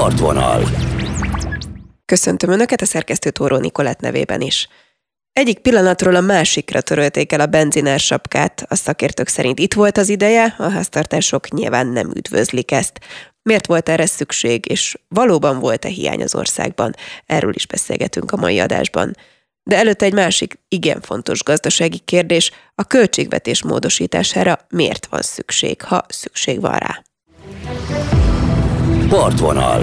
Partvonal. Köszöntöm Önöket a szerkesztő Tóró Nikolett nevében is. Egyik pillanatról a másikra törölték el a benzinársapkát. A szakértők szerint itt volt az ideje, a háztartások nyilván nem üdvözlik ezt. Miért volt erre szükség, és valóban volt-e hiány az országban? Erről is beszélgetünk a mai adásban. De előtte egy másik igen fontos gazdasági kérdés, a költségvetés módosítására miért van szükség, ha szükség van rá? Partvonal.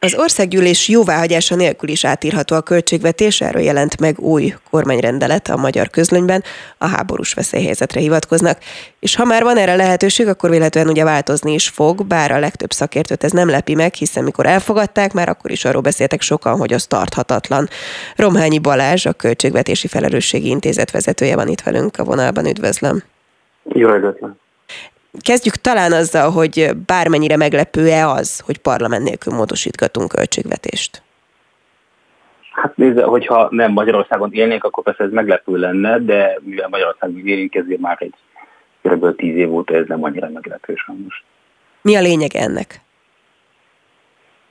Az országgyűlés jóváhagyása nélkül is átírható a költségvetés, erről jelent meg új kormányrendelet a magyar közlönyben, a háborús veszélyhelyzetre hivatkoznak, és ha már van erre lehetőség, akkor véletlenül ugye változni is fog, bár a legtöbb szakértőt ez nem lepi meg, hiszen mikor elfogadták, már akkor is arról beszéltek sokan, hogy az tarthatatlan. Romhányi Balázs, a Költségvetési Felelősségi Intézet vezetője van itt velünk a vonalban, üdvözlöm. Jó reggelt. Kezdjük talán azzal, hogy bármennyire meglepő-e az, hogy parlament nélkül módosítgatunk költségvetést? Hát nézze, hogyha nem Magyarországon élnénk, akkor persze ez meglepő lenne, de mivel Magyarországon élünk, ezért már egy kb. 10 év óta ez nem annyira meglepő sajnos. Mi a lényege ennek?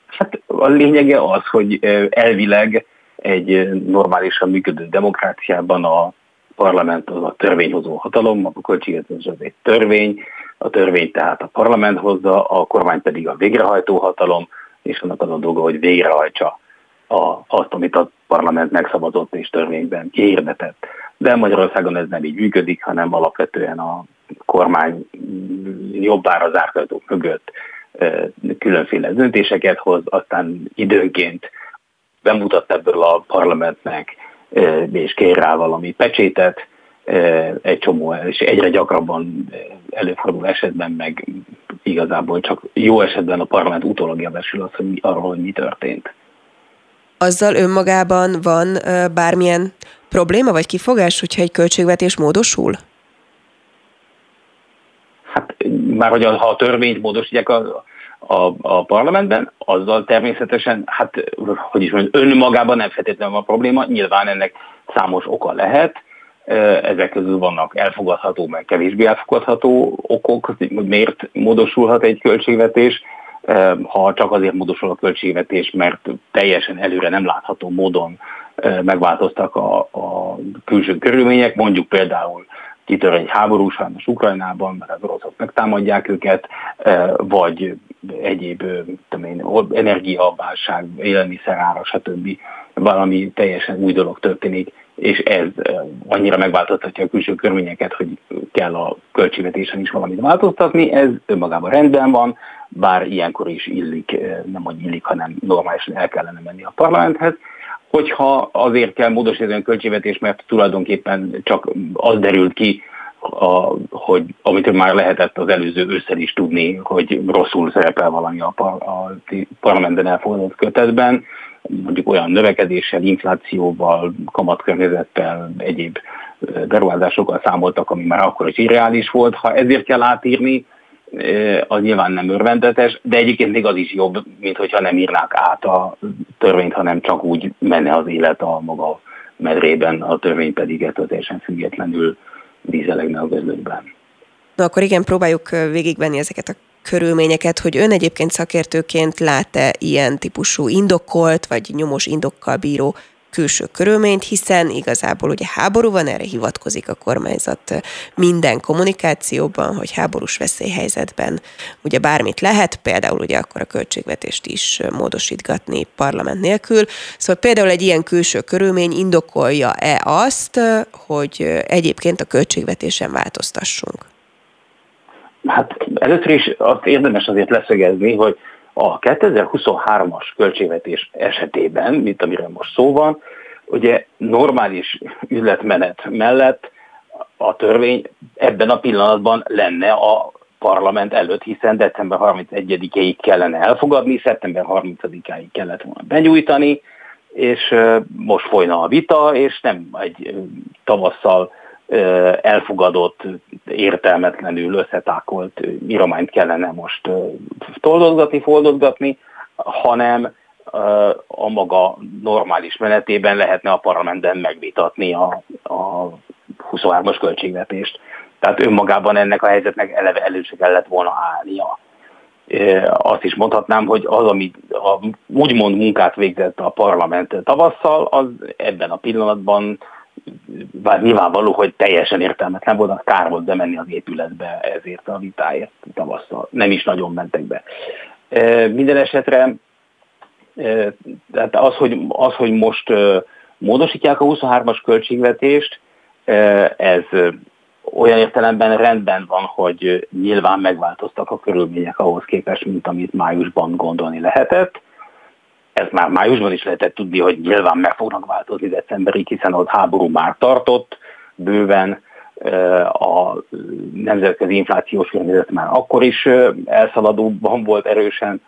Hát a lényege az, hogy elvileg egy normálisan működő demokráciában a parlament az a törvényhozó hatalom, a költségvetés az egy törvény, a törvény tehát a parlament hozza, a kormány pedig a végrehajtó hatalom, és annak az a dolga, hogy végrehajtsa azt, amit a parlament megszavazott és törvényben kihirdetett. De Magyarországon ez nem így működik, hanem alapvetően a kormány jobbára zárt ajtók mögött különféle döntéseket hoz, aztán időnként bemutat ebből a parlamentnek, és kér rá valami pecsétet, egy csomó, és egyre gyakrabban előfordul esetben, meg igazából csak jó esetben a parlament utólag jelvesül az, hogy arról, hogy mi történt. Azzal önmagában van bármilyen probléma vagy kifogás, hogyha egy költségvetés módosul? Hát már hogy ha a törvényt módosítják a parlamentben, azzal természetesen, hát hogy is mondjam, önmagában nem feltétlenül van a probléma, nyilván ennek számos oka lehet, ezek közül vannak elfogadható, meg kevésbé elfogadható okok, hogy miért módosulhat egy költségvetés, ha csak azért módosul a költségvetés, mert teljesen előre nem látható módon megváltoztak a külső körülmények, mondjuk például kitör egy háború sajnos Ukrajnában, mert az oroszok megtámadják őket, vagy egyéb energiaválság, élelmiszerára, stb. Valami teljesen új dolog történik, és ez annyira megváltoztatja a külső körülményeket, hogy kell a költségvetésen is valamit változtatni. Ez önmagában rendben van, bár ilyenkor is illik, nem hogy illik, hanem normálisan el kellene menni a parlamenthez. Hogyha azért kell módosítani a költségvetés, mert tulajdonképpen csak az derült ki, hogy amit már lehetett az előző ősszel is tudni, hogy rosszul szerepel valami a parlamenten elfogadott kötetben, mondjuk olyan növekedéssel, inflációval, kamatkörnyezettel, egyéb beruházásokkal számoltak, ami már akkor is irreális volt. Ha ezért kell átírni, az nyilván nem örvendetes, de egyébként még az is jobb, mint hogyha nem írnák át a törvényt, hanem csak úgy menne az élet a maga medrében, a törvény pedig ettől teljesen függetlenül díszelegne a közlönyben. Na akkor igen, próbáljuk végigvenni ezeket a körülményeket, hogy ön egyébként szakértőként lát-e ilyen típusú indokolt, vagy nyomos indokkal bíró külső körülményt, hiszen igazából ugye háború van, erre hivatkozik a kormányzat minden kommunikációban, hogy háborús veszélyhelyzetben ugye bármit lehet, például ugye akkor a költségvetést is módosítgatni parlament nélkül. Szóval például egy ilyen külső körülmény indokolja-e azt, hogy egyébként a költségvetésen változtassunk? Hát először is azt érdemes azért leszögezni, hogy a 2023-as költségvetés esetében, mint amiről most szó van, ugye normális üzletmenet mellett a törvény ebben a pillanatban lenne a parlament előtt, hiszen december 31-ig kellene elfogadni, szeptember 30-áig kellett volna benyújtani, és most folyna a vita, és nem egy tavasszal elfogadott, értelmetlenül összetákolt írományt kellene most toldozgatni, foldozgatni, hanem a maga normális menetében lehetne a parlamentben megvitatni a 23-as költségvetést. Tehát önmagában ennek a helyzetnek eleve először kellett volna állnia. azt is mondhatnám, hogy az, ami a úgymond munkát végzett a parlament tavasszal, az ebben a pillanatban, bár nyilvánvaló, hogy teljesen értelmetlen volt, kár volt bemenni az épületbe ezért a vitáért tavasszal. Nem is nagyon mentek be. Minden esetre az, hogy most módosítják a 23-as költségvetést, ez olyan értelemben rendben van, hogy nyilván megváltoztak a körülmények ahhoz képest, mint amit májusban gondolni lehetett. Ezt már májusban is lehetett tudni, hogy nyilván meg fognak változni decemberig, hiszen ott háború már tartott bőven, a nemzetközi inflációs környezet már akkor is elszaladóban volt erősen,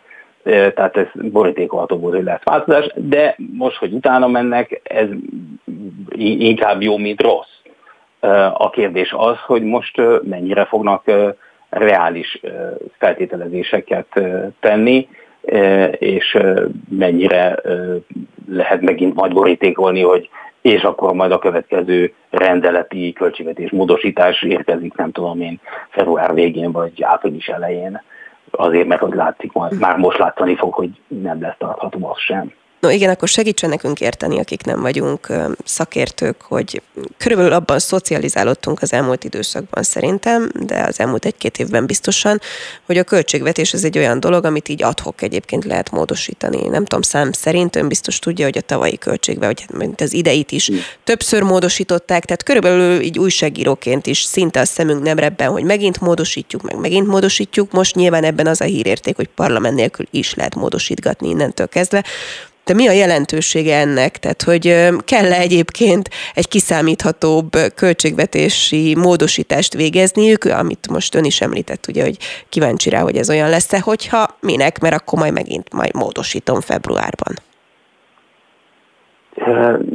tehát ez borítékolható volt, hogy lesz változás, de most, hogy utána mennek, ez inkább jó, mint rossz. A kérdés az, hogy most mennyire fognak reális feltételezéseket tenni, és mennyire lehet megint majd borítékolni, hogy és akkor majd a következő rendeleti költségvetés módosítás érkezik, nem tudom én, február végén vagy április elején, azért mert hogy látszik, már most látszani fog, hogy nem lesz tartható az sem. No igen, akkor segítsen nekünk érteni, akik nem vagyunk szakértők, hogy körülbelül abban szocializálódtunk az elmúlt időszakban szerintem, de az elmúlt egy-két évben biztosan, hogy a költségvetés ez egy olyan dolog, amit így ad hoc egyébként lehet módosítani. Nem tudom, szám szerint ön biztos tudja, hogy a tavalyi költségvetésben, mint az ideit is többször módosították, tehát körülbelül így újságíróként is szinte a szemünk nem rebben, hogy megint módosítjuk, meg megint módosítjuk. Most nyilván ebben az a hírérték, hogy parlament nélkül is lehet módosítgatni innentől kezdve. De mi a jelentősége ennek? Tehát, hogy kell egyébként egy kiszámíthatóbb költségvetési módosítást végezniük, amit most ön is említett, ugye, hogy kíváncsi rá, hogy ez olyan lesz-e, hogyha minek, mert akkor majd megint módosítom februárban.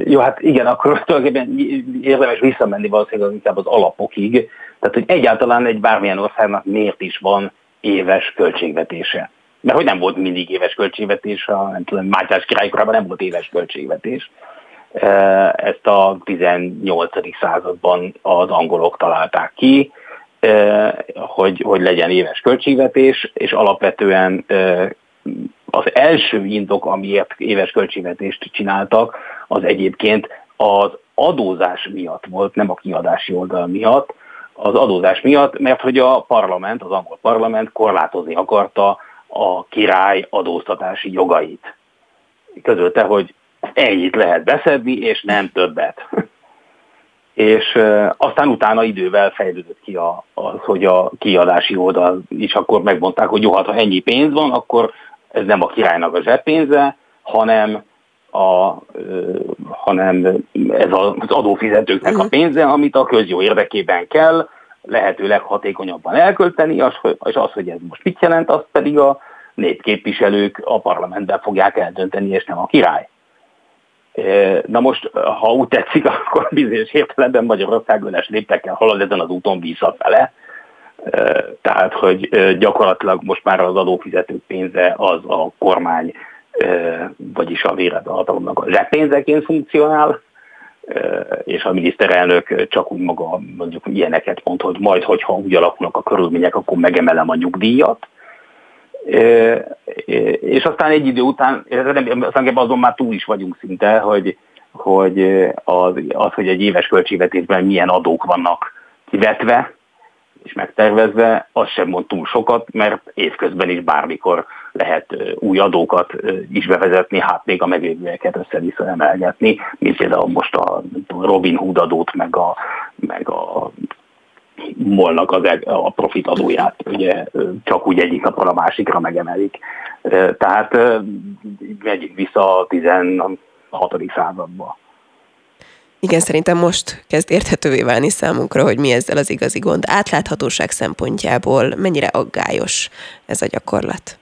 Jó, hát igen, akkor tulajdonképpen érdemes visszamenni valószínűleg inkább az alapokig, tehát, hogy egyáltalán egy bármilyen országnak miért is van éves költségvetése. Mert hogy nem volt mindig éves költségvetés, nem tudom, Mátyás király korában nem volt éves költségvetés. Ezt a 18. században az angolok találták ki, hogy legyen éves költségvetés, és alapvetően az első indok, amiért éves költségvetést csináltak, az egyébként az adózás miatt volt, nem a kiadási oldal miatt, az adózás miatt, mert hogy a parlament, az angol parlament korlátozni akarta a király adóztatási jogait. Közölte, hogy ennyit lehet beszedni, és nem többet. És aztán utána idővel fejlődött ki az, hogy a kiadási oldal is akkor megmondták, hogy jó, hát ha ennyi pénz van, akkor ez nem a királynak a zseppénze, hanem ez az adófizetőknek a pénze, amit a közjó érdekében kell lehetőleg hatékonyabban elkölteni, és az, hogy ez most mit jelent, azt pedig a népképviselők a parlamentben fogják eldönteni, és nem a király. Na most, ha úgy tetszik, akkor bizonyos értelemben Magyarország önes léptekkel halad ezen az úton visszafele. Tehát, hogy gyakorlatilag most már az adófizetők pénze az a kormány, vagyis a hatalomnak a zseppénzeként funkcionál, és a miniszterelnök csak úgy maga mondjuk ilyeneket mond, hogy majd, hogyha úgy alakulnak a körülmények, akkor megemelem a nyugdíjat. És aztán egy idő után, aztán azon már túl is vagyunk szinte, hogy egy éves költségvetésben milyen adók vannak kivetve és megtervezve, az sem mond túl sokat, mert évközben is bármikor lehet új adókat is bevezetni, hát még a meglévőeket össze-vissza emelgetni, mint például most a Robin Hood adót, meg a MOL-nak a profit adóját, ugye csak úgy egyik napon a másikra megemelik. Tehát megyünk vissza a 16. századba. Igen, szerintem most kezd érthetővé válni számunkra, hogy mi ezzel az igazi gond. Átláthatóság szempontjából mennyire aggályos ez a gyakorlat?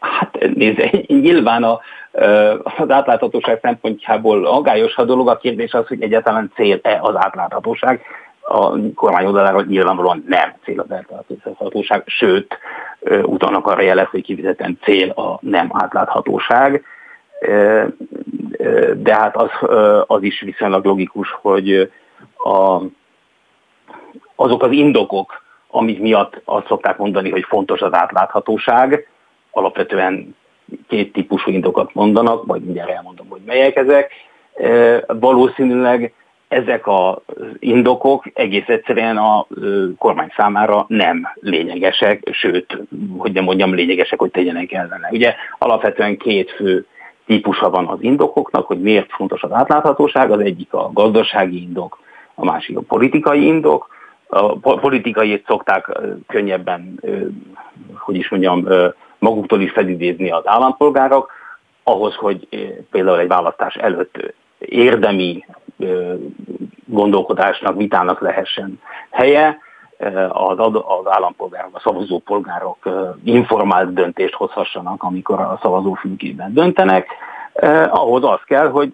Hát nézd, nyilván az átláthatóság szempontjából aggályos a dolog. A kérdés az, hogy egyáltalán cél-e az átláthatóság. A kormány oldaláról nyilvánvalóan nem cél az átláthatóság, sőt, utána arra jelez, hogy kifejezetten cél a nem átláthatóság. De hát az is viszonylag logikus, hogy azok az indokok, amik miatt azt szokták mondani, hogy fontos az átláthatóság. Alapvetően két típusú indokat mondanak, majd mindjárt elmondom, hogy melyek ezek. Valószínűleg ezek az indokok egész egyszerűen a kormány számára nem lényegesek, sőt, hogy nem mondjam, lényegesek, hogy tegyenek ellene. Ugye alapvetően két fő típusa van az indokoknak, hogy miért fontos az átláthatóság, az egyik a gazdasági indok, a másik a politikai indok. A politikaiét szokták könnyebben, maguktól is felidézni az állampolgárok, ahhoz, hogy például egy választás előtt érdemi gondolkodásnak, vitának lehessen helye, az állampolgárok, a szavazópolgárok informált döntést hozhassanak, amikor a szavazófülkében döntenek, ahhoz az kell, hogy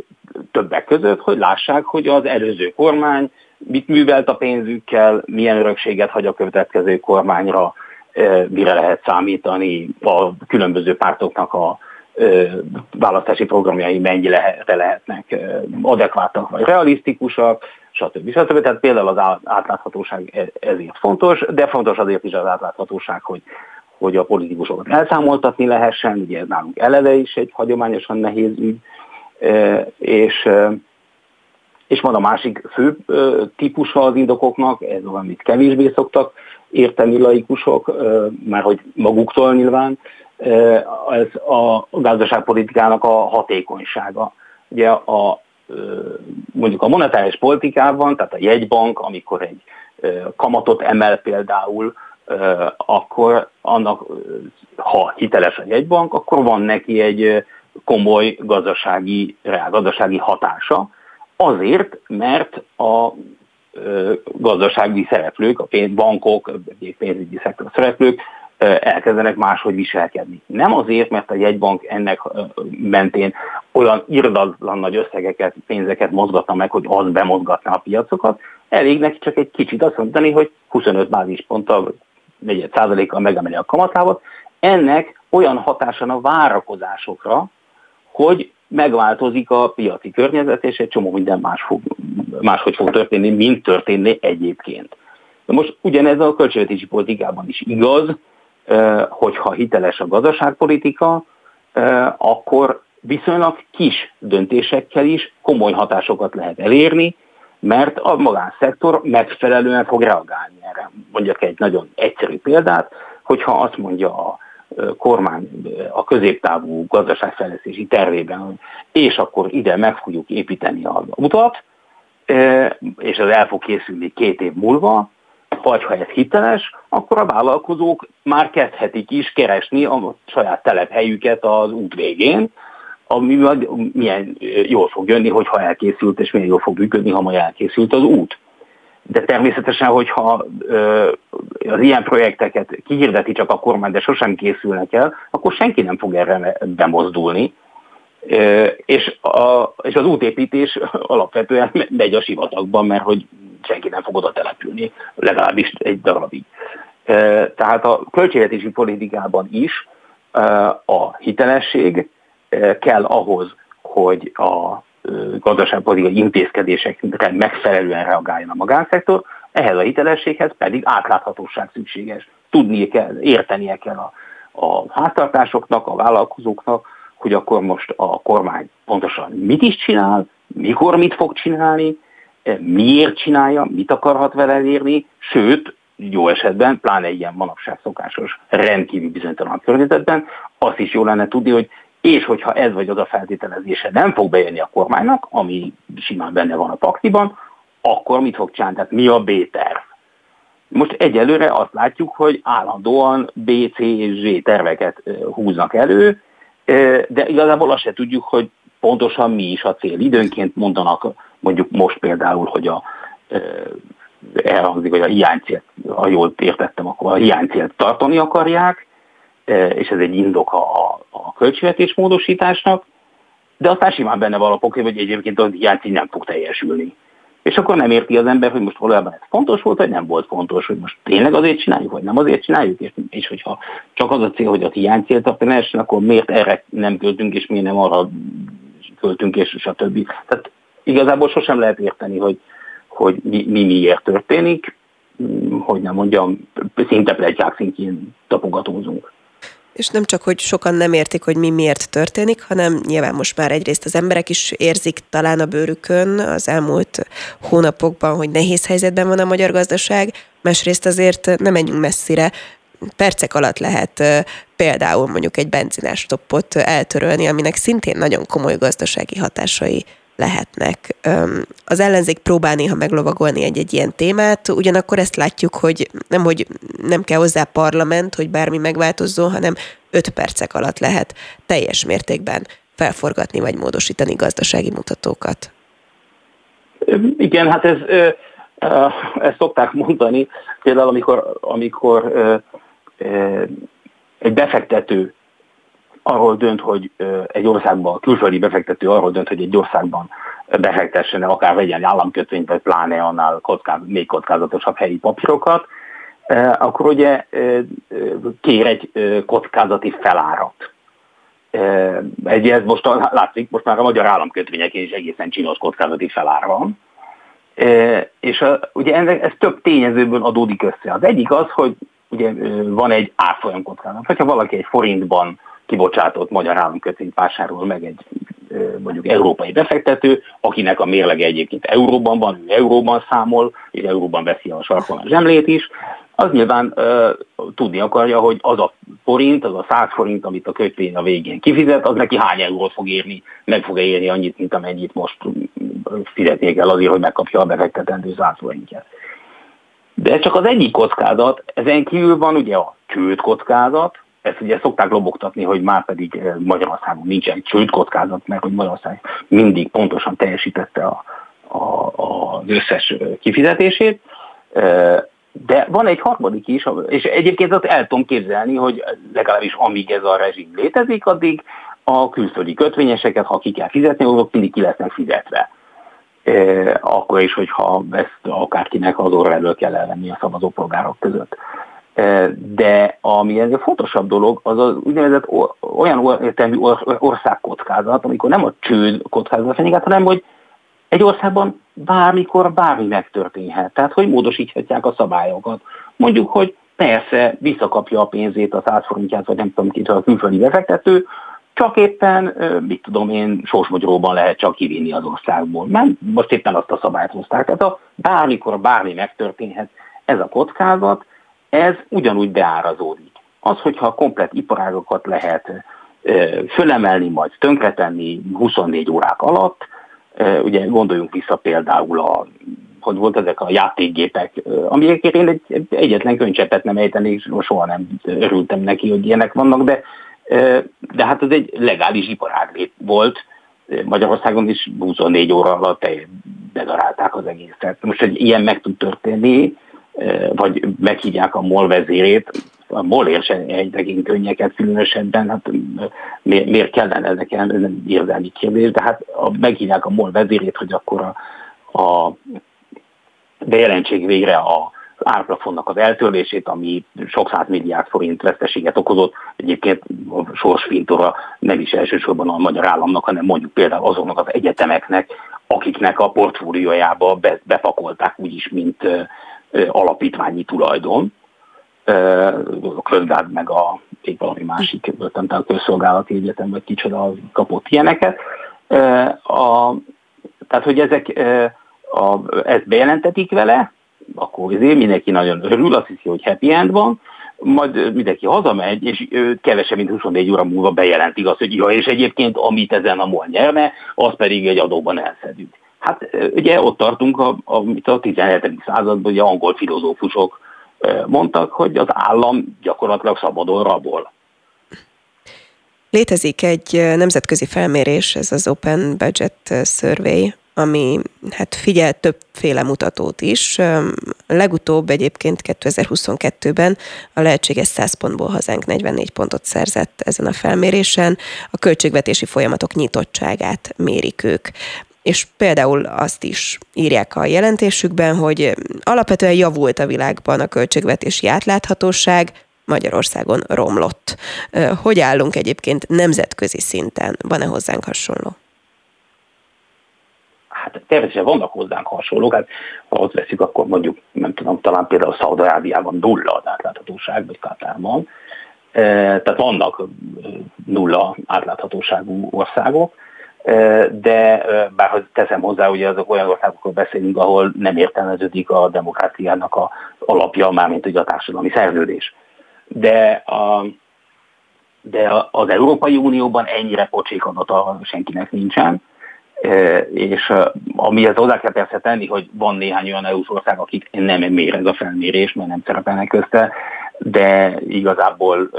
többek között, hogy lássák, hogy az előző kormány mit művelt a pénzükkel, milyen örökséget hagy a következő kormányra, mire lehet számítani, a különböző pártoknak a választási programjai mennyire lehetnek adekváltak vagy realisztikusak, stb. Tehát például az átláthatóság ezért fontos, de fontos azért is az átláthatóság, hogy a politikusokat elszámoltatni lehessen, ugye ez nálunk eleve is egy hagyományosan nehéz ügy, és van a másik fő típusa az indokoknak, ez olyan, amit kevésbé szoktak érteni laikusok, már hogy maguktól nyilván, ez a gazdaságpolitikának a hatékonysága. Ugye mondjuk a monetáris politikában, tehát a jegybank, amikor egy kamatot emel például, akkor annak, ha hiteles a jegybank, akkor van neki egy komoly reálgazdasági hatása, azért, mert a gazdasági szereplők, a bankok, pénzügyi szektor szereplők elkezdenek máshogy viselkedni. Nem azért, mert a jegybank ennek mentén olyan irdatlan nagy összegeket, pénzeket mozgatna meg, hogy az bemozgatná a piacokat, elég neki csak egy kicsit azt mondani, hogy 25 bázisponttal, 4%-kal megemeli a kamatlábat. Ennek olyan hatása van a várakozásokra, hogy megváltozik a piaci környezet, és egy csomó minden máshogy fog történni, mint történni egyébként. De most ugyanez a költségvetési politikában is igaz, hogyha hiteles a gazdaságpolitika, akkor viszonylag kis döntésekkel is komoly hatásokat lehet elérni, mert a magánszektor megfelelően fog reagálni erre. Mondjak egy nagyon egyszerű példát, hogyha azt mondja a kormány a középtávú gazdaságfejlesztési tervében, hogy és akkor ide meg fogjuk építeni az utat, és ez el fog készülni 2 év múlva, vagy ha ez hiteles, akkor a vállalkozók már kezdhetik is keresni a saját telephelyüket az út végén, ami milyen jól fog jönni, hogyha elkészült, és milyen jól fog működni, ha majd elkészült az út. De természetesen, hogyha az ilyen projekteket kihirdeti csak a kormány, de sosem készülnek el, akkor senki nem fog erre bemozdulni, és az útépítés alapvetően megy a sivatagban, mert hogy senki nem fog oda települni, legalábbis egy darabig. Tehát a költségvetési politikában is a hitelesség kell ahhoz, hogy a gazdaságpolitikai intézkedésekre megfelelően reagáljon a magánszektor, ehhez a hitelességhez pedig átláthatóság szükséges. Tudni kell, értenie kell a háztartásoknak, a vállalkozóknak, hogy akkor most a kormány pontosan mit is csinál, mikor mit fog csinálni, miért csinálja, mit akarhat vele elérni, sőt, jó esetben, pláne ilyen manapság szokásos, rendkívül bizonytalan környezetben, azt is jó lenne tudni, hogy és hogyha ez vagy az a feltételezése nem fog bejönni a kormánynak, ami simán benne van a paktiban, akkor mit fog csinálni, tehát mi a B-terv? Most egyelőre azt látjuk, hogy állandóan B, C és Z terveket húznak elő, de igazából azt se tudjuk, hogy pontosan mi is a cél. Időnként mondanak, mondjuk most például, hogy elhangzik, hogy a hiánycélt, ha jól értettem, akkor a hiánycélt tartani akarják, és ez egy indok a költségvetés módosításnak, de aztán simán benne van a pakliban, hogy egyébként az hiánycél nem fog teljesülni. És akkor nem érti az ember, hogy most valójában ez fontos volt, vagy nem volt fontos, hogy most tényleg azért csináljuk, vagy nem azért csináljuk, és hogyha csak az a cél, hogy a hiánycélt tartani lehessen, akkor miért erre nem költünk, és miért nem arra költünk, és stb. Tehát igazából sosem lehet érteni, hogy mi miért történik, hogy nem mondjam, szinte pletykák szintjén tapogatózunk. És nem csak, hogy sokan nem értik, hogy mi miért történik, hanem nyilván most már egyrészt az emberek is érzik talán a bőrükön az elmúlt hónapokban, hogy nehéz helyzetben van a magyar gazdaság, másrészt azért nem menjünk messzire, percek alatt lehet például mondjuk egy benzinás toppot eltörölni, aminek szintén nagyon komoly gazdasági hatásai lehetnek. Az ellenzék próbál néha meglovagolni egy-egy ilyen témát, ugyanakkor ezt látjuk, hogy nem kell hozzá parlament, hogy bármi megváltozzon, hanem 5 percek alatt lehet teljes mértékben felforgatni vagy módosítani gazdasági mutatókat. Igen, hát ezt szokták mondani, például amikor egy befektető arról dönt, hogy egy országban, a külföldi befektető arról dönt, hogy egy országban befektessen, akár vegyen államkötvényt, vagy pláne annál még kockázatosabb helyi papírokat, akkor ugye kér egy kockázati felárat. Ez most látszik, most már a magyar államkötvényekén is egészen csinos kockázati felár van. És ugye ez több tényezőből adódik össze. Az egyik az, hogy ugye van egy árfolyam kockázat. Ha valaki egy forintban kibocsátott magyar államkötvényt vásárol meg egy mondjuk európai befektető, akinek a mérlege egyébként euróban van, ő euróban számol, és euróban veszi a sarkon a zsemlét is, az nyilván tudni akarja, hogy az a forint, az a 100 forint, amit a kötvény a végén kifizet, az neki hány eurót fog érni, meg fog érni annyit, mint amennyit most fizetnie kell azért, hogy megkapja a befektetendő 100 forintját. De ez csak az egyik kockázat, ezen kívül van ugye a csőd kockázat. Ezt ugye szokták lobogtatni, hogy már pedig Magyarországon nincsen csőd kockázat, mert hogy Magyarország mindig pontosan teljesítette az összes kifizetését. De van egy harmadik is, és egyébként azt el tudom képzelni, hogy legalábbis amíg ez a rezsim létezik, addig a külföldi kötvényeseket, ha ki kell fizetni, azok mindig ki lesznek fizetve. Akkor is, hogyha ezt akárkinek az orra elől kell elvenni a szavazópolgárok között. De ami ez a fontosabb dolog, az az úgynevezett olyan értelmű országkockázat, amikor nem a csőd kockázat fenyeget, hanem hogy egy országban bármikor bármi megtörténhet. Tehát, hogy módosíthatják a szabályokat. Mondjuk, hogy persze visszakapja a pénzét, a 100 forintját, vagy nem tudom kitől a külföldi befektető, csak éppen, mit tudom én, Sorsmogyróban lehet csak kivinni az országból. Mert most éppen azt a szabályt hozták. Tehát bármikor bármi megtörténhet ez a kockázat, ez ugyanúgy beárazódik. Az, hogyha komplett iparágokat lehet fölemelni, majd tönkretenni 24 órák alatt, ugye gondoljunk vissza például hogy volt ezek a játékgépek, amikért én egyetlen könycseppet nem ejtenék, soha nem örültem neki, hogy ilyenek vannak, de hát ez egy legális iparág volt. Magyarországon is 24 óra alatt bedarálták az egészet. Most, hogy ilyen meg tud történni, vagy meghívják a MOL vezérét, a MOL ér se egyregen könnyeket különösebben, hát miért kellene nekem, ez nem érzelmi kérdés, de hát meghívják a MOL vezérét, hogy akkor a bejelentsék végre az árplafonnak az eltörlését, ami sok 100 milliárd forint veszteséget okozott, egyébként a sorsfintora nem is elsősorban a magyar államnak, hanem mondjuk például azoknak az egyetemeknek, akiknek a portfóliójába bepakolták úgyis, mint alapítványi tulajdon, a Közgárd meg a valami másik, a Közszolgálati Egyetem, vagy kicsoda kapott ilyeneket. Tehát, hogy ezt bejelentetik vele, akkor azért mindenki nagyon örül, azt hiszi, hogy happy end van, majd mindenki hazamegy, és kevesebb, mint 24 óra múlva bejelentik azt, hogy és egyébként amit ezen a MOL nyerne, az pedig egy adóban elszedjük. Hát ugye ott tartunk, amit a 17. században ugye angol filozófusok mondtak, hogy az állam gyakorlatilag szabadon rabol. Létezik egy nemzetközi felmérés, ez az Open Budget Survey, ami hát figyel többféle mutatót is. Legutóbb egyébként 2022-ben a lehetséges 100 pontból hazánk 44 pontot szerzett ezen a felmérésen. A költségvetési folyamatok nyitottságát mérik ők. És például azt is írják a jelentésükben, hogy alapvetően javult a világban a költségvetési átláthatóság, Magyarországon romlott. Hogy állunk egyébként nemzetközi szinten? Van-e hozzánk hasonló? Hát természetesen vannak hozzánk hasonlók, hát ha ott veszük, akkor mondjuk, nem tudom, talán például Szaúd-Arábiában nulla az átláthatóság, vagy Katárban. Tehát vannak nulla átláthatóságú országok, de bár teszem hozzá, ugye azok olyan országokról beszélünk, ahol nem értelmeződik a demokráciának az alapja, mármint ugye a társadalmi szerződés. De az Európai Unióban ennyire pocsék adata senkinek nincsen, és amihez hozzá kell persze tenni, hogy van néhány olyan EU-s ország, akik nem mér ez a felmérés, mert nem szerepelnek közte, de igazából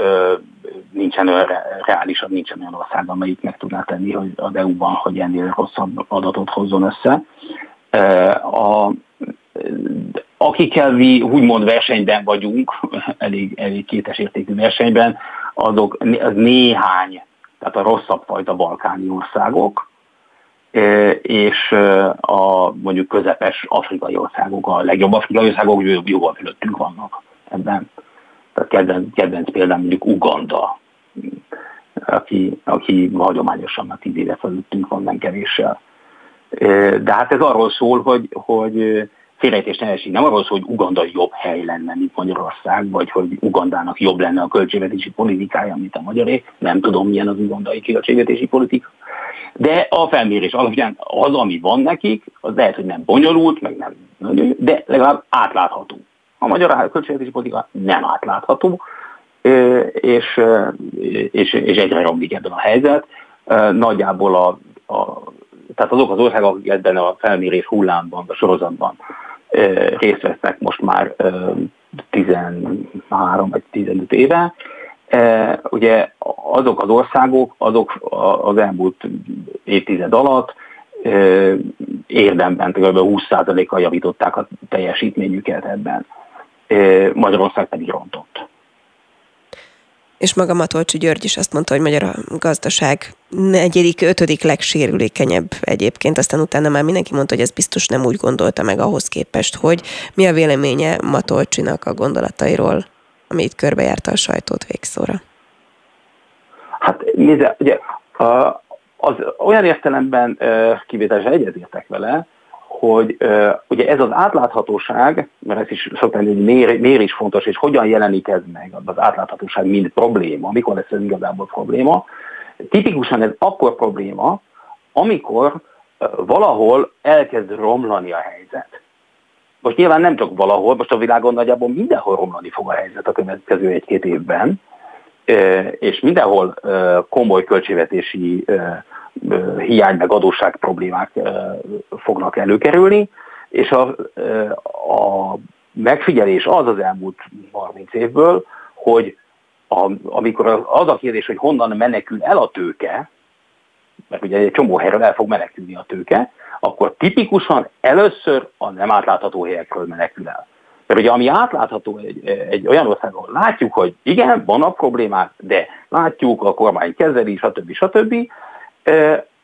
nincsen olyan reálisabb, nincsen olyan ország, amelyik meg tudná tenni, hogy az EU-ban, hogy ennél rosszabb adatot hozzon össze. Akikkel mi úgymond versenyben vagyunk, elég kétes értékű versenyben, azok az néhány, tehát a rosszabb fajta balkáni országok, és a mondjuk közepes afrikai országok, a legjobb afrikai országok jóval fölöttünk vannak ebben. Tehát kedvenc például mondjuk Uganda, aki hagyományosan már 10 éve fölöttünk van, nem kevéssel. De hát ez arról szól, hogy félrejtés ne esik, nem arról szól, hogy Uganda jobb hely lenne, mint Magyarország, vagy hogy Ugandának jobb lenne a költségvetési politikája, mint a magyaré. Nem tudom, milyen az ugandai költségvetési politika. De a felmérés alapján az, ami van nekik, az lehet, hogy nem bonyolult, meg nem, de legalább átlátható. A magyar költségvetési politika nem átlátható, és egyre romlik ebben a helyzet. Nagyjából tehát azok az országok, akik ebben a felmérés hullámban, a sorozatban részt vesznek most már 13 vagy 15 éve, ugye azok az országok, azok az elmúlt évtized alatt érdemben kb. 20%-kal javították a teljesítményüket ebben. Magyarország pedig rontott. És maga Matolcsi György is azt mondta, hogy magyar gazdaság 4.-5. legsérülékenyebb egyébként, aztán utána már mindenki mondta, hogy ez biztos nem úgy gondolta meg ahhoz képest, hogy mi a véleménye Matolcsinak a gondolatairól, ami itt körbejárta a sajtót végszóra. Hát nézze, ugye az olyan értelemben kivételesen egyetértek vele, hogy ugye ez az átláthatóság, mert ez is szoktam, hogy miért is fontos, és hogyan jelenik ez meg az átláthatóság, mint probléma, mikor lesz ez igazából probléma. Tipikusan ez akkor probléma, amikor valahol elkezd romlani a helyzet. Most nyilván nem csak valahol, most a világon nagyjából mindenhol romlani fog a helyzet a következő 1-2 évben, és mindenhol komoly költségvetési hiány meg adósság problémák fognak előkerülni, és a megfigyelés az elmúlt 30 évből, hogy amikor az a kérdés, hogy honnan menekül el a tőke, mert ugye egy csomó helyről el fog menekülni a tőke, akkor tipikusan először a nem átlátható helyekről menekül el. Mert ugye ami átlátható egy olyan országon, látjuk, hogy igen, vannak problémák, de látjuk, a kormány kezeli, stb.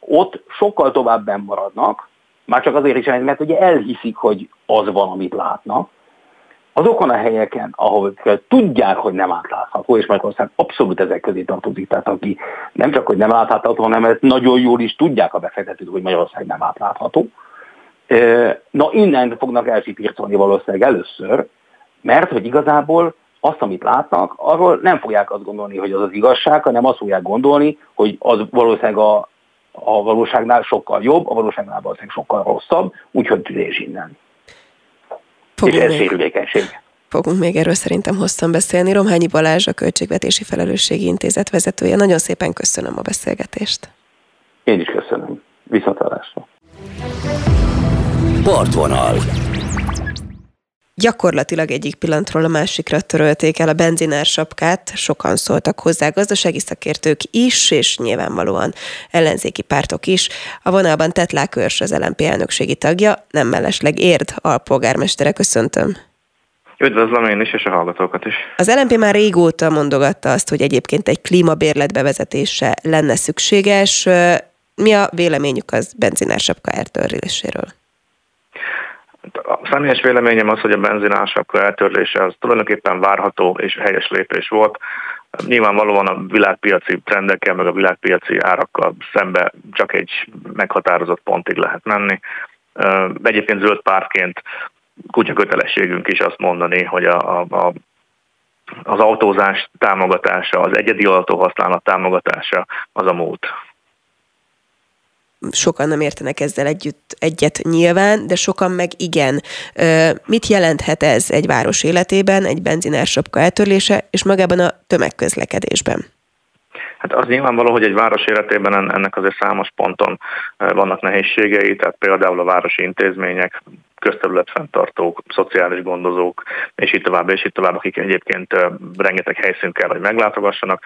Ott sokkal tovább benn maradnak, már csak azért is, mert ugye elhiszik, hogy az van, amit látnak. Azokon a helyeken, ahol tudják, hogy nem átlátható, és Magyarország abszolút ezek közé tartozik, tehát aki nem csak, hogy nem átlátható, hanem ezt nagyon jól is tudják a befektetők, hogy Magyarország nem átlátható. Na innen fognak elsipircolni valószínűleg először, mert hogy igazából azt, amit látnak, arról nem fogják azt gondolni, hogy az az igazság, hanem azt fogják gondolni, hogy az valószínűleg a valóságnál sokkal jobb, a valóságnál valószínűleg sokkal rosszabb, úgyhogy tűzés innen. És ez sérülékenység. Fogunk még erről szerintem hosszan beszélni. Romhányi Balázs, a Költségvetési Felelősségi Intézet vezetője. Nagyon szépen köszönöm a beszélgetést. Én is köszönöm. Viszontlátásra. Partvonal. Gyakorlatilag egyik pillanatról a másikra törölték el a benzinársapkát, sokan szóltak hozzá, gazdasági szakértők is, és nyilvánvalóan ellenzéki pártok is. A vonalban Tetlák Örs, az LMP elnökségi tagja, nem mellesleg Érd alpolgármestere. Köszöntöm! Üdvözlöm én is, és a hallgatókat is. Az LMP már régóta mondogatta azt, hogy egyébként egy klímabérlet bevezetése lenne szükséges. Mi a véleményük az benzinársapka eltörléséről? A személyes véleményem az, hogy a benzinársapka eltörlése az tulajdonképpen várható és helyes lépés volt. Nyilvánvalóan a világpiaci trendekkel, meg a világpiaci árakkal szembe csak egy meghatározott pontig lehet menni. Egyébként zöld pártként kutya kötelességünk is azt mondani, hogy az autózás támogatása, az egyedi autóhasználat támogatása az a mód. Sokan nem értenek ezzel egyet nyilván, de sokan meg igen. Mit jelenthet ez egy város életében, egy benzinársapka eltörlése, és magában a tömegközlekedésben? Hát az nyilvánvaló, hogy egy város életében ennek azért számos ponton vannak nehézségei, tehát például a városi intézmények, közterületfenntartók, szociális gondozók, és így tovább, akik egyébként rengeteg helyszínt kell, hogy meglátogassanak,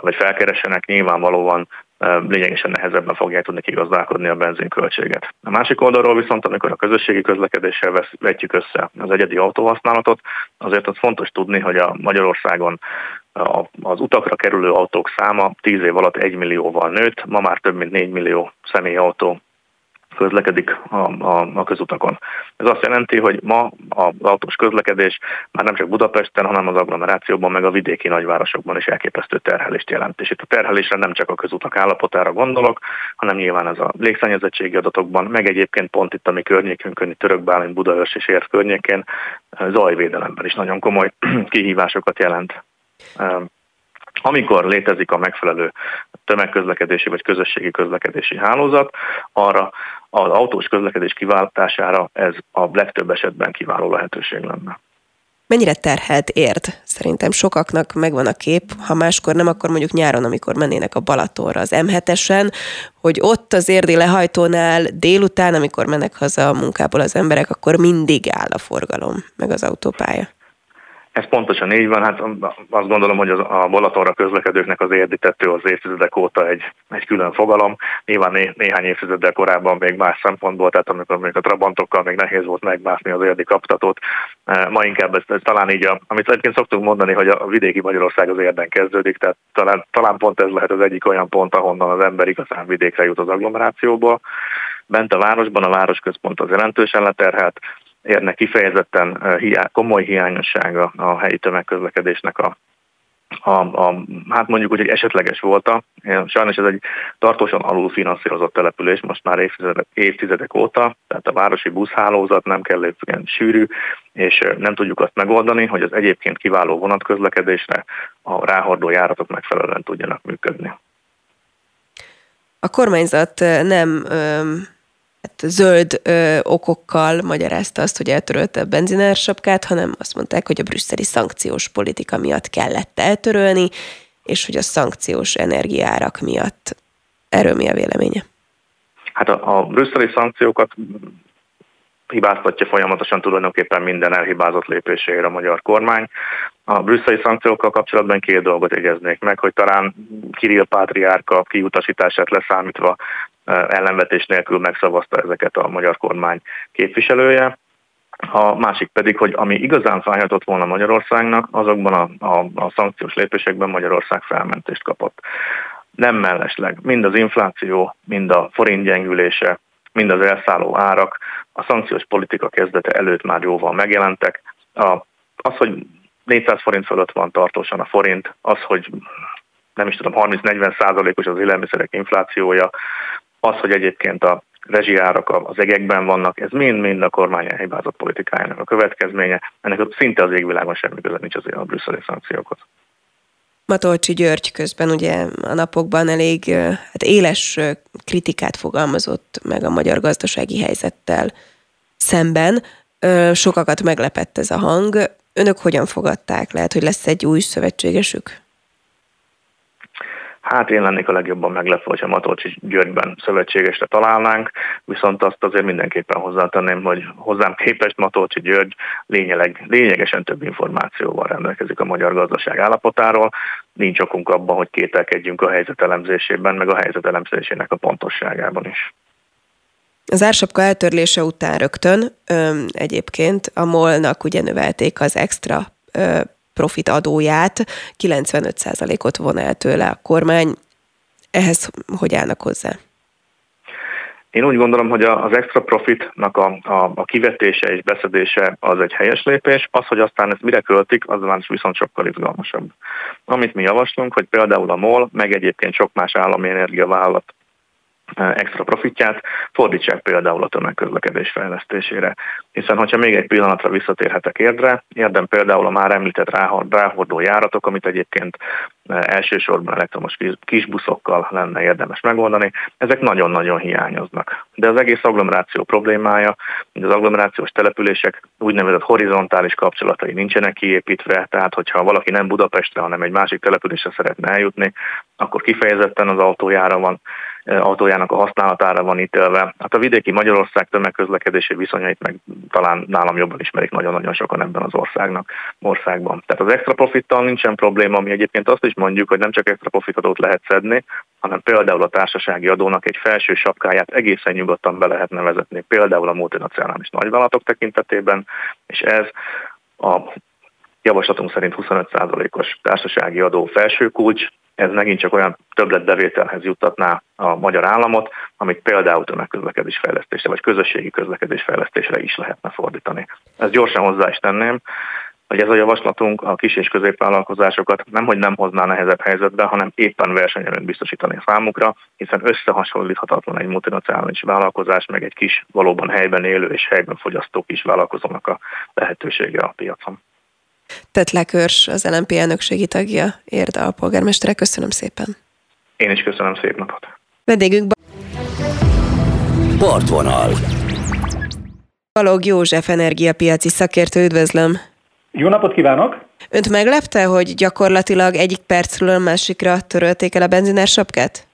vagy felkeressenek, nyilvánvalóan lényegesen nehezebben fogják tudni kigazdálkodni a benzinköltséget. A másik oldalról viszont, amikor a közösségi közlekedéssel vetjük össze az egyedi autóhasználatot, azért az fontos tudni, hogy a Magyarországon az utakra kerülő autók száma 10 év alatt 1 millióval nőtt, ma már több mint 4 millió személyautó közlekedik a közutakon. Ez azt jelenti, hogy ma az autós közlekedés már nem csak Budapesten, hanem az agglomerációban, meg a vidéki nagyvárosokban is elképesztő terhelést jelent. És itt a terhelésre nem csak a közutak állapotára gondolok, hanem nyilván ez a légszennyezettségi adatokban, meg egyébként pont itt a mi környékünkön, Törökbálint, Buda, Örs és Érd környékén zajvédelemben is nagyon komoly kihívásokat jelent. Amikor létezik a megfelelő tömegközlekedési vagy közösségi közlekedési hálózat, arra az autós közlekedés kiváltására ez a legtöbb esetben kiváló lehetőség lenne. Mennyire terhelt Érd? Szerintem sokaknak megvan a kép, ha máskor nem, akkor mondjuk nyáron, amikor mennének a Balatonra az M7-esen, hogy ott az érdi lehajtónál délután, amikor mennek haza a munkából az emberek, akkor mindig áll a forgalom, meg az autópálya. Ez pontosan így van, hát azt gondolom, hogy a Balatonra közlekedőknek az érdi tető az évtizedek óta egy külön fogalom. Nyilván néhány évtizeddel korábban még más szempontból, tehát amikor még a trabantokkal még nehéz volt megmászni az érdi kaptatót. Ma inkább ez talán így, amit egyébként szoktunk mondani, hogy a vidéki Magyarország az érden kezdődik, tehát talán pont ez lehet az egyik olyan pont, ahonnan az ember igazán vidékre jut az agglomerációból. Bent a városban a városközpont az jelentősen leterhelt, Érnek kifejezetten komoly hiányossága a helyi tömegközlekedésnek hát mondjuk úgy, hogy esetleges volta. Sajnos ez egy tartósan alulfinanszírozott település, most már évtizedek óta, tehát a városi buszhálózat nem kell ilyen sűrű, és nem tudjuk azt megoldani, hogy az egyébként kiváló vonatközlekedésre a ráhordó járatok megfelelően tudjanak működni. A kormányzat nem... zöld okokkal magyarázta azt, hogy eltörölte a benzinársapkát, hanem azt mondták, hogy a brüsszeli szankciós politika miatt kellett eltörölni, és hogy a szankciós energiaárak miatt. Erről mi a véleménye? Hát a brüsszeli szankciókat hibáztatja folyamatosan tulajdonképpen minden elhibázott lépésére a magyar kormány. A brüsszeli szankciókkal kapcsolatban két dolgot jegyeznék meg, hogy talán Kirill pátriárka kiutasítását leszámítva ellenvetés nélkül megszavazta ezeket a magyar kormány képviselője. A másik pedig, hogy ami igazán fájhatott volna Magyarországnak, azokban a szankciós lépésekben Magyarország felmentést kapott. Nem mellesleg, mind az infláció, mind a forint gyengülése, mind az elszálló árak a szankciós politika kezdete előtt már jóval megjelentek. Az, hogy 400 forint fölött van tartósan a forint, az, hogy nem is tudom, 30-40%-os az élelmiszerek inflációja, az, hogy egyébként a rezsiárak az egekben vannak, ez mind a kormány elhibázott politikájának a következménye. Ennek szinte az égvilágon semmi köze nincs azért a brüsszeli szankciókhoz. Matolcsi György közben ugye a napokban elég éles kritikát fogalmazott meg a magyar gazdasági helyzettel szemben. Sokakat meglepett ez a hang. Önök hogyan fogadták? Lehet, hogy lesz egy új szövetségesük? Hát én lennék a legjobban meglepve, hogyha Matolcsi Györgyben szövetségesre találnánk, viszont azt azért mindenképpen hozzátenném, hogy hozzám képest Matolcsi György lényegesen több információval rendelkezik a magyar gazdaság állapotáról. Nincs okunk abban, hogy kételkedjünk a helyzet elemzésében, meg a helyzet elemzésének a pontosságában is. Az ársapka eltörlése után rögtön egyébként a MOL-nak ugye növelték az extra profit adóját, 95%-ot von el tőle a kormány. Ehhez hogy állnak hozzá? Én úgy gondolom, hogy az extra profitnak a kivetése és beszedése az egy helyes lépés. Az, hogy aztán ezt mire költik, az már viszont sokkal izgalmasabb. Amit mi javaslunk, hogy például a MOL, meg egyébként sok más állami energiavállalat extra profitját fordítsák például a tömegközlekedés fejlesztésére. Hiszen, hogyha még egy pillanatra visszatérhetek Érdre, Érden például a már említett ráhordó járatok, amit egyébként elsősorban elektromos kisbuszokkal lenne érdemes megoldani, ezek nagyon-nagyon hiányoznak. De az egész agglomeráció problémája, hogy az agglomerációs települések úgynevezett horizontális kapcsolatai nincsenek kiépítve, tehát hogyha valaki nem Budapestre, hanem egy másik településre szeretne eljutni, akkor kifejezetten az autójának a használatára van ítélve. Hát a vidéki Magyarország tömegközlekedési viszonyait meg talán nálam jobban ismerik nagyon-nagyon sokan ebben az országban. Tehát az extra profittal nincsen probléma, ami egyébként azt is mondjuk, hogy nem csak extra profitadót lehet szedni, hanem például a társasági adónak egy felső sapkáját egészen nyugodtan be lehetne vezetni, például a multinacionális nagyvállalatok tekintetében, és ez a javaslatunk szerint 25%-os társasági adó felső kulcs, ez megint csak olyan többletbevételhez juttatná a magyar államot, amit például tömegközlekedés fejlesztésre, vagy közösségi közlekedés fejlesztésre is lehetne fordítani. Ezt gyorsan hozzá is tenném, hogy ez a javaslatunk a kis- és középvállalkozásokat nemhogy nem hozná nehezebb helyzetbe, hanem éppen versenyelőnyt biztosítani számukra, hiszen összehasonlíthatatlan egy multinacionális vállalkozás, meg egy kis, valóban helyben élő és helyben fogyasztó kis vállalkozónak a lehetősége a piacon. Tetlák Örs, az LMP elnökségi tagja, Érd alpolgármestere. Köszönöm szépen. Én is köszönöm, szép napot. Vendégünk Partvonal. Balogh József energiapiaci szakértő, üdvözlöm. Jó napot kívánok! Önt meglepte, hogy gyakorlatilag egyik percről a másikra törölték el a benzinár sapkát?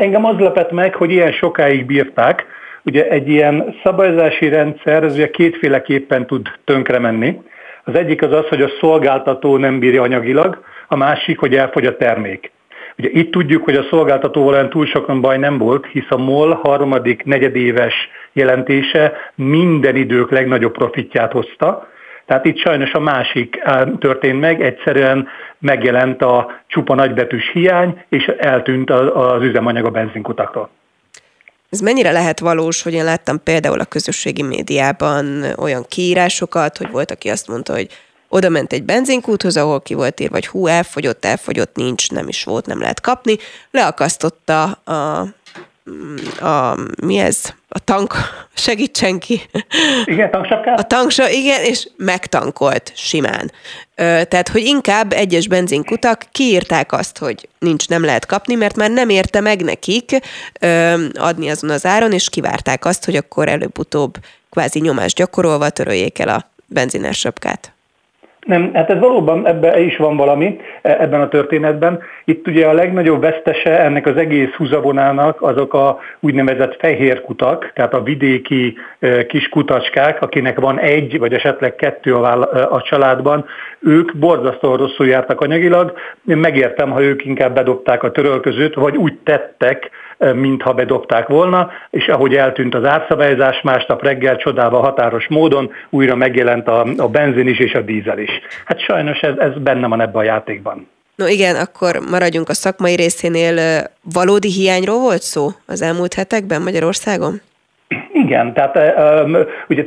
Engem az lepett meg, hogy ilyen sokáig bírták. Ugye egy ilyen szabályozási rendszer, ez ugye kétféleképpen tud tönkre menni. Az egyik az az, hogy a szolgáltató nem bírja anyagilag, a másik, hogy elfogy a termék. Ugye itt tudjuk, hogy a szolgáltatóval olyan túl sokan baj nem volt, hisz a MOL harmadik negyedéves jelentése minden idők legnagyobb profitját hozta. Tehát itt sajnos a másik történt meg, egyszerűen megjelent a csupa nagybetűs hiány, és eltűnt az üzemanyag a benzinkutaktól. Ez mennyire lehet valós, hogy én láttam például a közösségi médiában olyan kiírásokat, hogy volt, aki azt mondta, hogy oda ment egy benzinkúthoz, ahol ki volt írva, vagy hú, elfogyott, nincs, nem is volt, nem lehet kapni. Leakasztotta a tank, segítsen ki. Igen, tanksapkát? A tanksapkát, igen, és megtankolt simán. Tehát, hogy inkább egyes benzinkutak kiírták azt, hogy nincs, nem lehet kapni, mert már nem érte meg nekik adni azon az áron, és kivárták azt, hogy akkor előbb-utóbb kvázi nyomást gyakorolva töröljék el a benzinás sapkát. Nem, hát ez valóban ebben is van valami, ebben a történetben. Itt ugye a legnagyobb vesztese ennek az egész húzavonának azok a úgynevezett fehér kutak, tehát a vidéki kis kutacskák, akinek van egy, vagy esetleg kettő a családban, ők borzasztóan rosszul jártak anyagilag. Én megértem, ha ők inkább bedobták a törölközőt, vagy úgy tettek, mintha bedobták volna, és ahogy eltűnt az árszabályozás, másnap reggel csodával határos módon újra megjelent a benzin is és a dízel is. Hát sajnos ez benne van ebben a játékban. No igen, akkor maradjunk a szakmai részénél. Valódi hiányról volt szó az elmúlt hetekben Magyarországon? Igen, tehát ugye,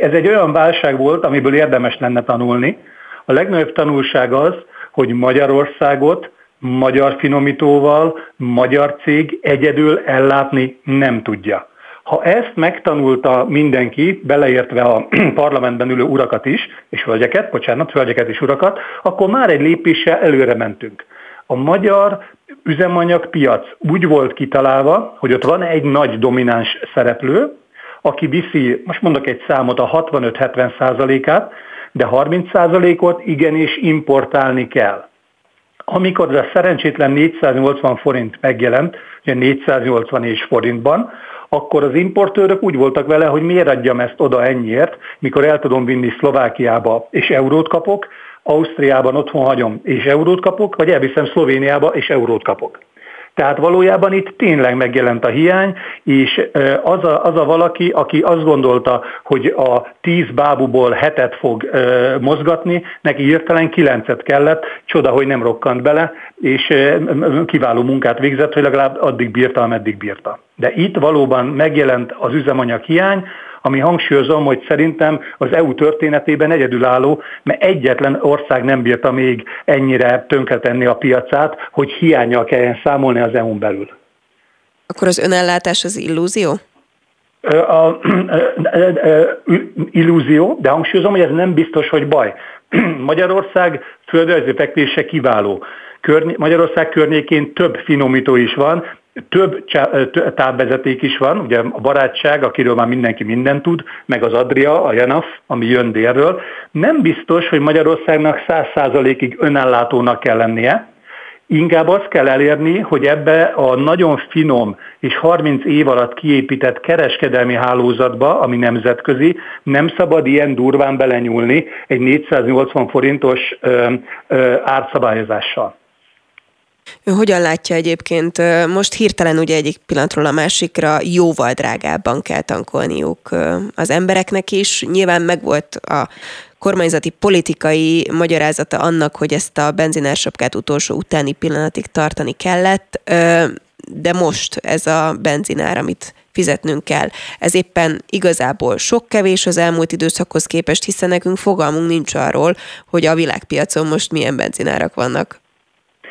ez egy olyan válság volt, amiből érdemes lenne tanulni. A legnagyobb tanulság az, hogy Magyarországot magyar finomítóval, magyar cég egyedül ellátni nem tudja. Ha ezt megtanulta mindenki, beleértve a parlamentben ülő urakat is, és hölgyeket és urakat, akkor már egy lépéssel előre mentünk. A magyar üzemanyagpiac úgy volt kitalálva, hogy ott van egy nagy domináns szereplő, aki viszi, most mondok egy számot, a 65-70%-át, de 30%-ot igenis importálni kell. Amikor az a szerencsétlen 480 forint megjelent, ugye 480 és forintban, akkor az importőrök úgy voltak vele, hogy miért adjam ezt oda ennyiért, mikor el tudom vinni Szlovákiába és eurót kapok, Ausztriában otthon hagyom és eurót kapok, vagy elviszem Szlovéniába és eurót kapok. Tehát valójában itt tényleg megjelent a hiány, és az a valaki, aki azt gondolta, hogy a 10 bábuból 7-et fog mozgatni, neki hirtelen 9-et kellett, csoda, hogy nem rokkant bele, és kiváló munkát végzett, hogy legalább addig bírta, ameddig bírta. De itt valóban megjelent az üzemanyag hiány, ami hangsúlyozom, hogy szerintem az EU történetében egyedülálló, mert egyetlen ország nem bírta még ennyire tönkretenni a piacát, hogy hiánnyal kelljen számolni az EU-n belül. Akkor az önellátás az illúzió? Illúzió, de hangsúlyozom, hogy ez nem biztos, hogy baj. Magyarország földrajzi fekvése kiváló. Magyarország környékén több finomító is van, több távvezeték is van, ugye a Barátság, akiről már mindenki mindent tud, meg az Adria, a JANAF, ami jön délről. Nem biztos, hogy Magyarországnak 100%-ig önellátónak kell lennie, inkább azt kell elérni, hogy ebbe a nagyon finom és 30 év alatt kiépített kereskedelmi hálózatba, ami nemzetközi, nem szabad ilyen durván belenyúlni egy 480 forintos árszabályozással. Ő hogyan látja egyébként? Most hirtelen ugye egyik pillanatról a másikra jóval drágábban kell tankolniuk az embereknek is. Nyilván megvolt a kormányzati politikai magyarázata annak, hogy ezt a benzinársapkát utolsó utáni pillanatig tartani kellett, de most ez a benzinár, amit fizetnünk kell, ez éppen igazából sok kevés az elmúlt időszakhoz képest, hiszen nekünk fogalmunk nincs arról, hogy a világpiacon most milyen benzinárak vannak.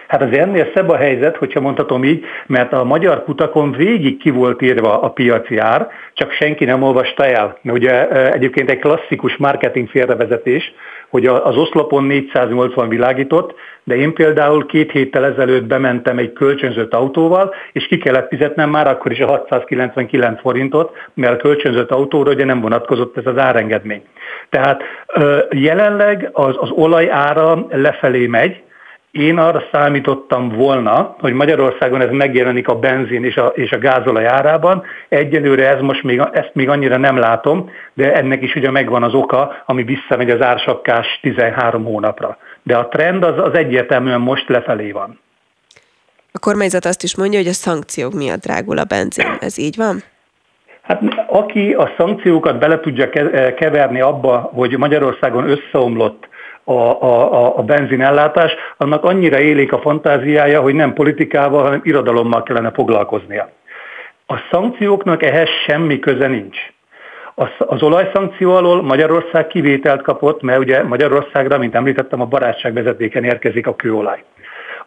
Hát azért ennél szebb a helyzet, hogyha mondhatom így, mert a magyar kutakon végig ki volt írva a piaci ár, csak senki nem olvasta el. Ugye egyébként egy klasszikus marketing félrevezetés, hogy az oszlopon 480 világított, de én például 2 héttel ezelőtt bementem egy kölcsönzött autóval, és ki kellett fizetnem már akkor is a 699 forintot, mert a kölcsönzött autóra ugye nem vonatkozott ez az árengedmény. Tehát jelenleg az olaj ára lefelé megy. Én arra számítottam volna, hogy Magyarországon ez megjelenik a benzin és a gázolaj árában. Egyenlőre ezt még annyira nem látom, de ennek is ugye megvan az oka, ami visszamegy az ársapkás 13 hónapra. De a trend az egyértelműen most lefelé van. A kormányzat azt is mondja, hogy a szankciók miatt drágul a benzin. Ez így van? Hát aki a szankciókat bele tudja keverni abba, hogy Magyarországon összeomlott a benzinellátás, annak annyira élénk a fantáziája, hogy nem politikával, hanem irodalommal kellene foglalkoznia. A szankcióknak ehhez semmi köze nincs. Az olajszankció alól Magyarország kivételt kapott, mert ugye Magyarországra, mint említettem, a Barátság vezetéken érkezik a kőolaj.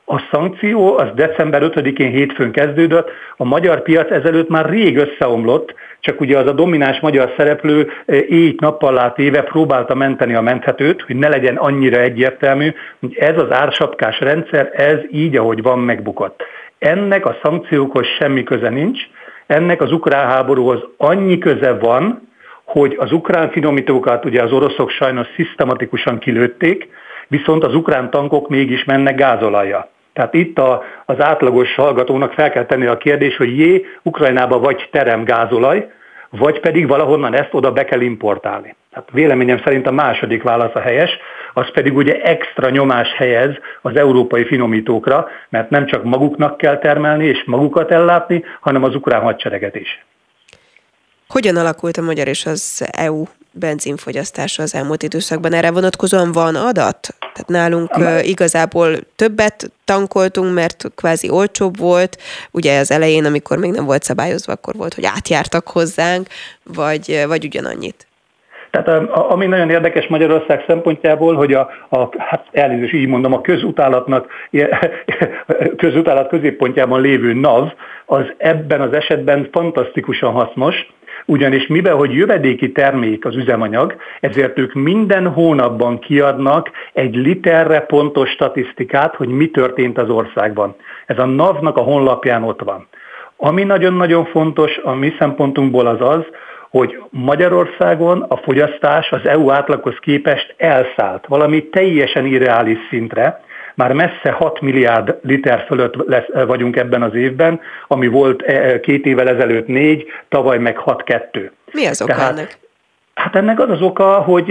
A szankció az december 5-én hétfőn kezdődött, a magyar piac ezelőtt már rég összeomlott, csak ugye az a domináns magyar szereplő éjjel-nappallá téve próbálta menteni a menthetőt, hogy ne legyen annyira egyértelmű, hogy ez az ársapkás rendszer, ez így, ahogy van, megbukott. Ennek a szankciókhoz semmi köze nincs, ennek az ukrán háborúhoz annyi köze van, hogy az ukrán finomítókat ugye az oroszok sajnos szisztematikusan kilőtték, viszont az ukrán tankok mégis mennek gázolajjal. Tehát itt az átlagos hallgatónak fel kell tenni a kérdés, hogy Ukrajnába vagy terem gázolaj, vagy pedig valahonnan ezt oda be kell importálni. Tehát véleményem szerint a második válasz a helyes, az pedig ugye extra nyomás helyez az európai finomítókra, mert nem csak maguknak kell termelni és magukat ellátni, hanem az ukrán hadsereget is. Hogyan alakult a magyar és az EU benzinfogyasztása az elmúlt időszakban? Erre vonatkozóan van adat? Tehát nálunk igazából többet tankoltunk, mert kvázi olcsóbb volt. Ugye az elején, amikor még nem volt szabályozva, akkor volt, hogy átjártak hozzánk, vagy ugyanannyit. Tehát ami nagyon érdekes Magyarország szempontjából, hogy a közutálat középpontjában lévő NAV, az ebben az esetben fantasztikusan hasznos, ugyanis mivel, hogy jövedéki termék az üzemanyag, ezért ők minden hónapban kiadnak egy literre pontos statisztikát, hogy mi történt az országban. Ez a NAV-nak a honlapján ott van. Ami nagyon-nagyon fontos a mi szempontunkból az, hogy Magyarországon a fogyasztás az EU átlaghoz képest elszállt valami teljesen irreális szintre, már messze 6 milliárd liter fölött vagyunk ebben az évben, ami volt 2 évvel ezelőtt 4, tavaly meg 6,2. Mi az oka ennek? Hát ennek az az oka, hogy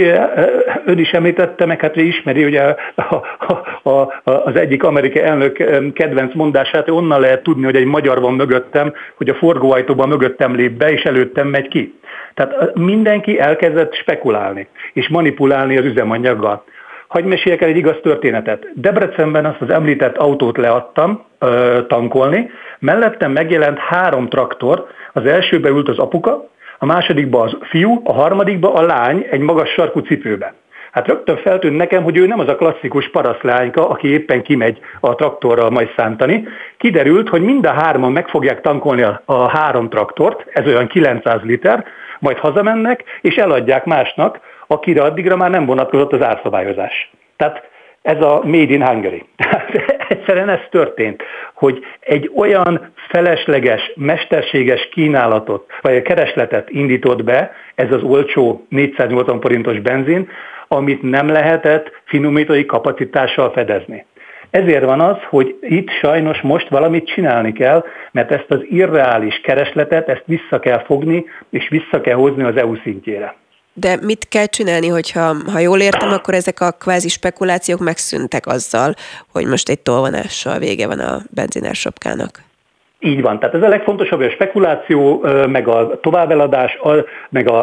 ön is említette, meg hát ismeri ugye az egyik amerikai elnök kedvenc mondását, onnan lehet tudni, hogy egy magyar van mögöttem, hogy a forgóajtóban mögöttem lép be, és előttem megy ki. Tehát mindenki elkezdett spekulálni, és manipulálni az üzemanyaggal. Hadd meséljek el egy igaz történetet. Debrecenben azt az említett autót leadtam tankolni, mellettem megjelent 3 traktor, az elsőbe ült az apuka, a másodikba az fiú, a harmadikba a lány egy magas sarkú cipőbe. Hát rögtön feltűnt nekem, hogy ő nem az a klasszikus parasztlányka, aki éppen kimegy a traktorral majd szántani. Kiderült, hogy mind a 3-an meg fogják tankolni a 3 traktort, ez olyan 900 liter, majd hazamennek és eladják másnak, akire addigra már nem vonatkozott az árszabályozás. Tehát ez a Made in Hungary. Tehát egyszerűen ez történt, hogy egy olyan felesleges, mesterséges kínálatot, vagy keresletet indított be ez az olcsó 480 forintos benzin, amit nem lehetett finomítói kapacitással fedezni. Ezért van az, hogy itt sajnos most valamit csinálni kell, mert ezt az irreális keresletet, ezt vissza kell fogni, és vissza kell hozni az EU szintjére. De mit kell csinálni, hogyha jól értem, akkor ezek a kvázi spekulációk megszűntek azzal, hogy most egy tolvonással vége van a benzinársapkának? Így van, tehát ez a legfontosabb, hogy a spekuláció, meg a továbbeladás,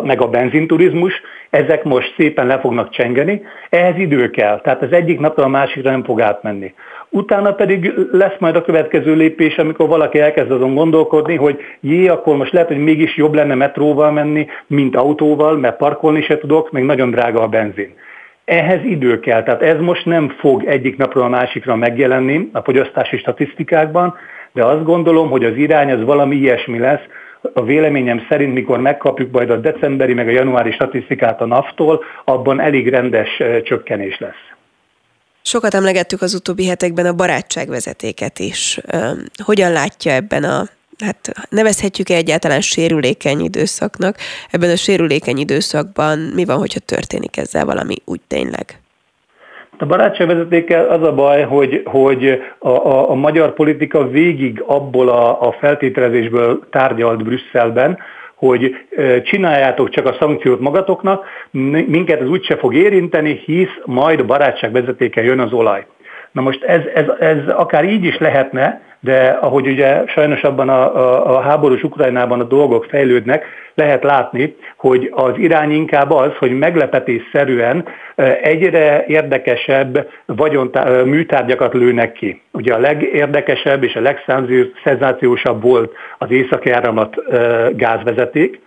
meg a benzinturizmus, ezek most szépen le fognak csengeni, ehhez idő kell, tehát az egyik napra a másikra nem fog átmenni. Utána pedig lesz majd a következő lépés, amikor valaki elkezd azon gondolkodni, hogy akkor most lehet, hogy mégis jobb lenne metróval menni, mint autóval, mert parkolni se tudok, meg nagyon drága a benzin. Ehhez idő kell, tehát ez most nem fog egyik napról a másikra megjelenni a fogyasztási statisztikákban, de azt gondolom, hogy az irány az valami ilyesmi lesz. A véleményem szerint, mikor megkapjuk majd a decemberi meg a januári statisztikát a NAV-tól, abban elég rendes csökkenés lesz. Sokat emlegettük az utóbbi hetekben a barátságvezetéket is. Hogyan látja ebben nevezhetjük-e egyáltalán sérülékeny időszaknak? Ebben a sérülékeny időszakban mi van, hogyha történik ezzel valami úgy tényleg? A barátságvezetékkel az a baj, hogy a magyar politika végig abból a feltételezésből tárgyalt Brüsszelben, hogy csináljátok csak a szankciót magatoknak, minket ez úgyse fog érinteni, hisz majd a barátságvezetékkel jön az olaj. Na most ez akár így is lehetne, de ahogy ugye sajnos abban a háborús Ukrajnában a dolgok fejlődnek, lehet látni, hogy az irány inkább az, hogy meglepetésszerűen egyre érdekesebb műtárgyakat lőnek ki. Ugye a legérdekesebb és a legszenzációsabb volt az Északi Áramlat gázvezeték,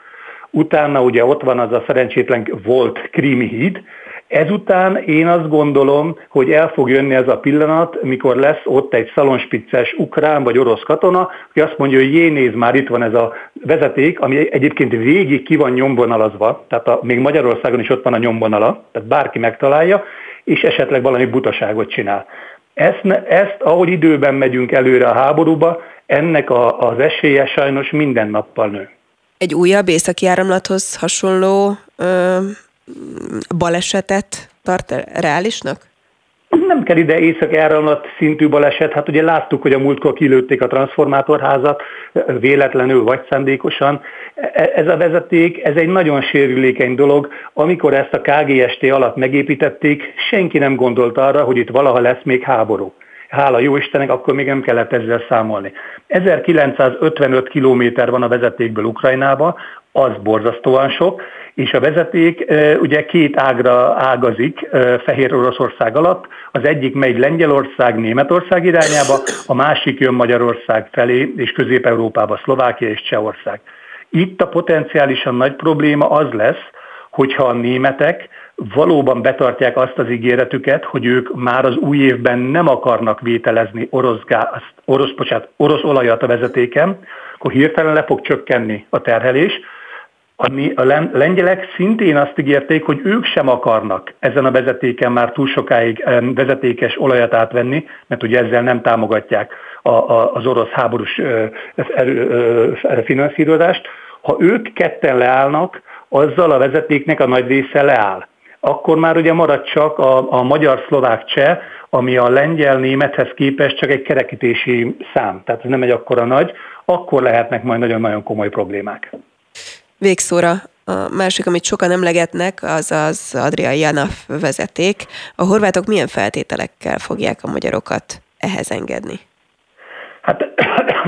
utána ugye ott van az a szerencsétlen volt Krími híd. Ezután én azt gondolom, hogy el fog jönni ez a pillanat, mikor lesz ott egy szalonspicces ukrán vagy orosz katona, aki azt mondja, hogy nézd már, itt van ez a vezeték, ami egyébként végig ki van nyomvonalazva, tehát még Magyarországon is ott van a nyomvonala, tehát bárki megtalálja, és esetleg valami butaságot csinál. Ezt ahogy időben megyünk előre a háborúba, ennek az esélye sajnos minden nappal nő. Egy újabb északi áramlathoz hasonló balesetet tart reálisnak? Nem kell ide északi áramlat szintű baleset. Hát ugye láttuk, hogy a múltkor kilőtték a transformátorházat, véletlenül vagy szándékosan. Ez a vezeték, ez egy nagyon sérülékeny dolog. Amikor ezt a KGST alatt megépítették, senki nem gondolt arra, hogy itt valaha lesz még háború. Hála jó Istennek, akkor még nem kellett ezzel számolni. 1955 kilométer van a vezetékből Ukrajnába, az borzasztóan sok, és a vezeték ugye 2 ágra ágazik Fehér Oroszország alatt, az egyik megy Lengyelország, Németország irányába, a másik jön Magyarország felé, és Közép-Európába, Szlovákia és Csehország. Itt a potenciálisan nagy probléma az lesz, hogyha a németek valóban betartják azt az ígéretüket, hogy ők már az új évben nem akarnak vételezni orosz olajat a vezetéken, akkor hirtelen le fog csökkenni a terhelés. A lengyelek szintén azt ígérték, hogy ők sem akarnak ezen a vezetéken már túl sokáig vezetékes olajat átvenni, mert ugye ezzel nem támogatják az orosz háborús finanszírozást. Ha ők ketten leállnak, azzal a vezetéknek a nagy része leáll. Akkor már ugye marad csak a magyar-szlovák cseh, ami a lengyel-némethez képest csak egy kerekítési szám, tehát ez nem egy akkora nagy, akkor lehetnek majd nagyon-nagyon komoly problémák. Végszóra A másik, amit sokan emlegetnek, az az adriai JANAF vezeték. A horvátok milyen feltételekkel fogják a magyarokat ehhez engedni? Hát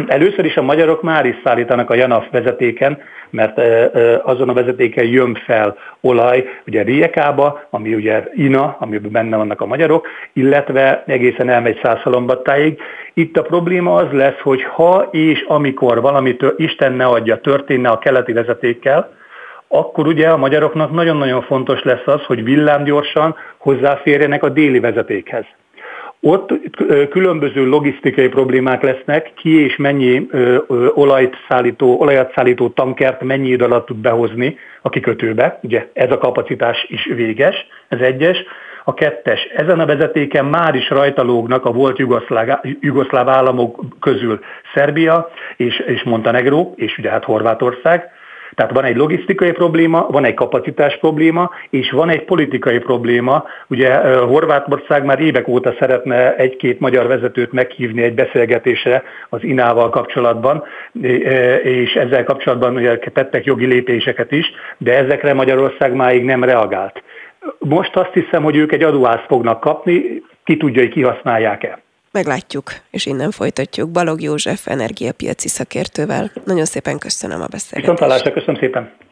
először is a magyarok már is szállítanak a JANAF vezetéken, mert azon a vezetéken jön fel olaj, ugye Riekába, ami ugye INA, amiben benne vannak a magyarok, illetve egészen elmegy Szászhalombattáig. Itt a probléma az lesz, hogy ha és amikor valamitől Isten ne adja, történne a keleti vezetékkel, akkor ugye a magyaroknak nagyon-nagyon fontos lesz az, hogy villámgyorsan hozzáférjenek a déli vezetékhez. Ott különböző logisztikai problémák lesznek, ki és mennyi olajat szállító tankert mennyi idő alatt tud behozni a kikötőbe. Ugye ez a kapacitás is véges, ez egyes. A kettes, ezen a vezetéken már is rajtalógnak a volt jugoszláv államok közül Szerbia és Montenegró, és ugye hát Horvátország. Tehát van egy logisztikai probléma, van egy kapacitás probléma, és van egy politikai probléma. Ugye Horvátország már évek óta szeretne egy-két magyar vezetőt meghívni egy beszélgetésre az INA-val kapcsolatban, és ezzel kapcsolatban ugye tettek jogi lépéseket is, de ezekre Magyarország máig nem reagált. Most azt hiszem, hogy ők egy adóászt fognak kapni, ki tudja, hogy kihasználják-e. Meglátjuk, és innen folytatjuk Balogh József energiapiaci szakértővel. Nagyon szépen köszönöm a beszélgetést. Viszontlátásra, köszönöm szépen.